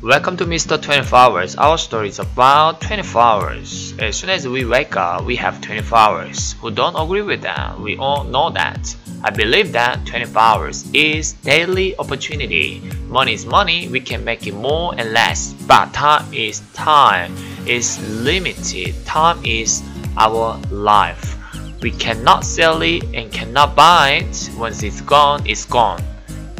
Welcome to Mr 24hrs. Our story is about 24 hours. As soon as we wake up, we have 24 hours. Who don't agree with that? We all know that. I believe that 24 hours is daily opportunity. Money is money. We can make it more and less. But time is time. It's limited. Time is our life. We cannot sell it and cannot buy it. Once it's gone, it's gone.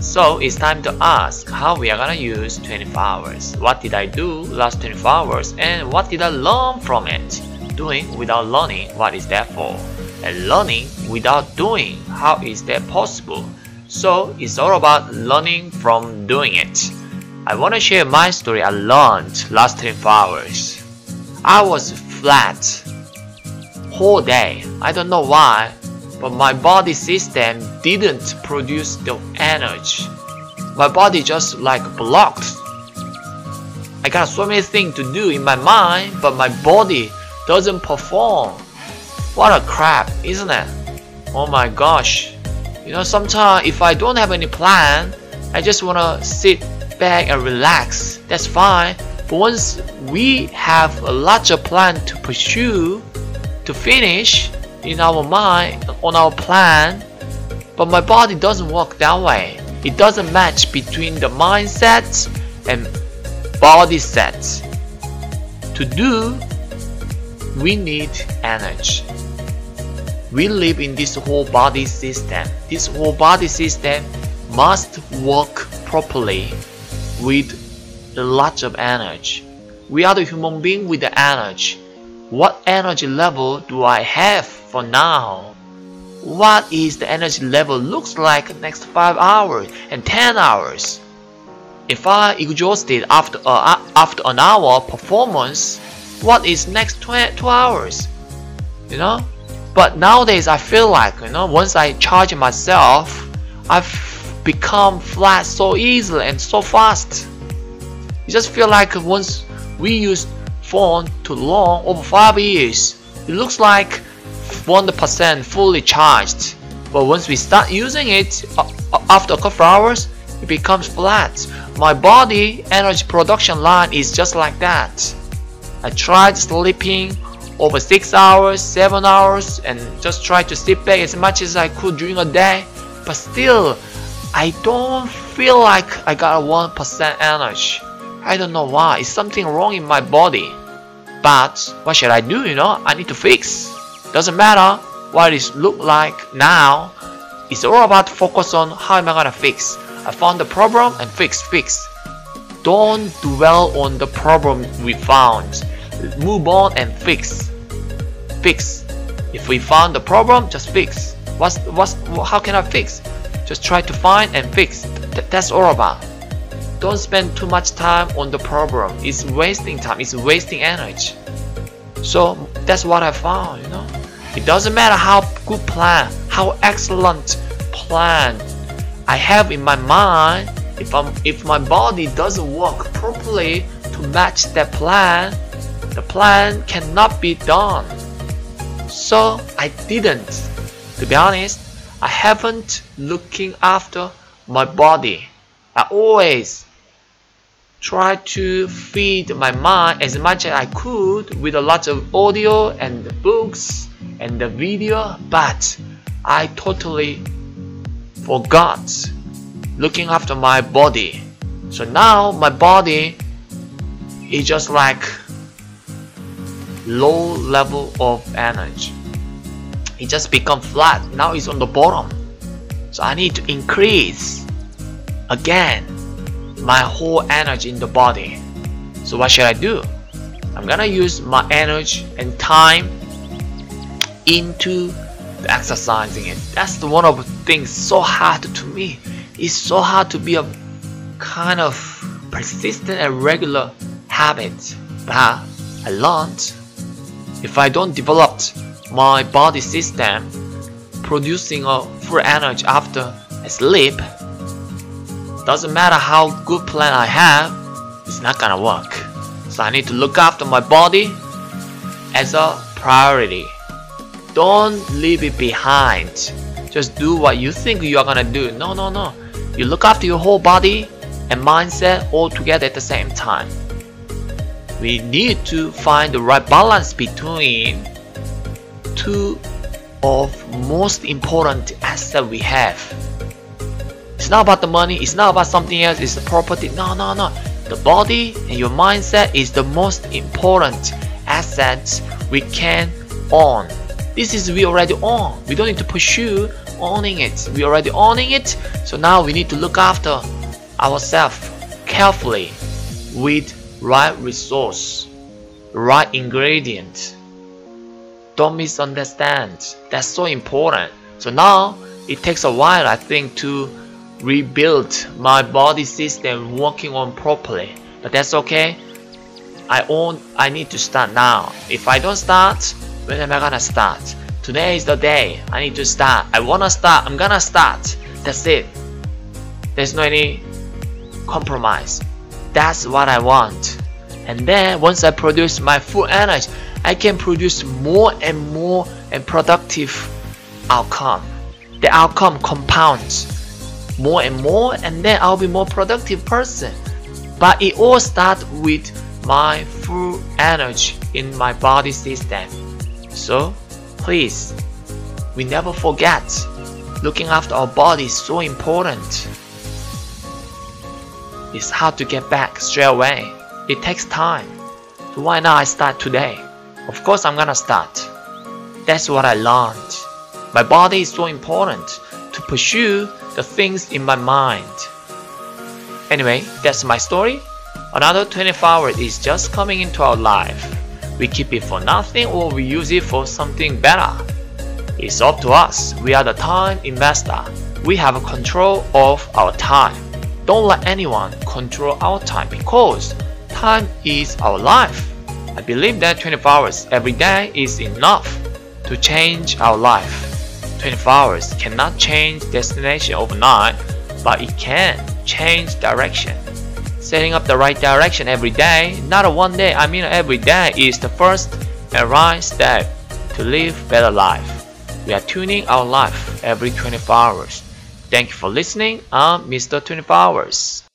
So it's time to ask how we are gonna use 24 hours. What did I do last 24 hours and what did I learn from it? Doing without learning, what is that for? And learning without doing, how is that possible? So it's all about learning from doing it. I wanna share my story I learned last 24 hours. I was flat whole day. I don't know why. But my body system didn't produce the energy. My body just like blocked. I got so many things to do in my mind, but my body doesn't perform. What a crap, isn't it? Oh my gosh. You know, sometimes if I don't have any plan, I just wanna sit back and relax. That's fine. But once we have a larger plan to pursue, to finish, in our mind, on our plan, but my body doesn't work that way. It doesn't match between the mindset and body set. To do, we need energy. We live in this whole body system. This whole body system must work properly with a lot of energy. We are the human being with the energy. What energy level do I have for now? What is the energy level looks like next 5 hours and 10 hours? If I exhausted after an hour performance, what is next 2 hours? You know? But nowadays I feel like, you know, once I charge myself, I've become flat so easily and so fast. You just feel like once we use phone too long over 5 years, it looks like 100% fully charged, but once we start using it after a couple hours, it becomes flat. My body energy production line is just like that. I tried sleeping over 6 hours, 7 hours, and just tried to sit back as much as I could during a day, but still I don't feel like I got a 1% energy. I don't know why. It's something wrong in my body. But what should I do? You know, I need to fix. Doesn't matter what it looks like now. It's all about focus on how am I gonna fix. I found the problem and fix. Don't dwell on the problem we found. Move on and fix. If we found the problem, just fix. How can I fix? Just try to find and fix. That's all about. Don't spend too much time on the problem. It's wasting time. It's wasting energy. So that's what I found, you know. It doesn't matter how good plan, how excellent plan I have in my mind. If my body doesn't work properly to match that plan, the plan cannot be done. So I didn't. To be honest, I haven't looking after my body. I always try to feed my mind as much as I could with a lot of audio and the books and the video, but I totally forgot looking after my body. So now my body is just like low level of energy. It just become flat. Now it's on the bottom. So I need to increase again my whole energy in the body. So what should I do? I'm gonna use my energy and time into the exercising it. That's one of the things so hard to me. It's so hard to be a kind of persistent and regular habit. But I learned if I don't develop my body system producing a full energy after I sleep, doesn't matter how good plan I have, it's not gonna work. So I need to look after my body as a priority. Don't leave it behind. Just do what you think you are gonna do. No. You look after your whole body and mindset all together at the same time. We need to find the right balance between two of most important assets we have. It's not about the money, it's not about something else, it's the property. No. The body and your mindset is the most important assets we can own. This is we already own. We don't need to pursue owning it. We already owning it. So now we need to look after ourselves carefully with right resource, right ingredient. Don't misunderstand. That's so important. So now it takes a while, I think, to rebuild my body system working on properly, but that's okay. I need to start now. If I don't start, when am I gonna start? Today is the day. I need to start. I wanna start. I'm gonna start. That's it. There's no any compromise. That's what I want. And then once I produce my full energy, I can produce more and productive outcome. The outcome compounds more, and then I'll be more productive person. But it all starts with my full energy in my body system. So please, we never forget, looking after our body is so important. It's hard to get back straight away. It takes time. So why not I start today? Of course I'm gonna start. That's what I learned. My body is so important to pursue the things in my mind. Anyway, that's my story. Another 24 hours is just coming into our life. We keep it for nothing or we use it for something better. It's up to us. We are the time investor. We have control of our time. Don't let anyone control our time, because time is our life. I believe that 24 hours every day is enough to change our life. 24 hours cannot change destination overnight, but it can change direction. Setting up the right direction every day, not a one day, I mean every day, is the first and right step to live better life. We are tuning our life every 24 hours. Thank you for listening. I'm Mr. 24 hours.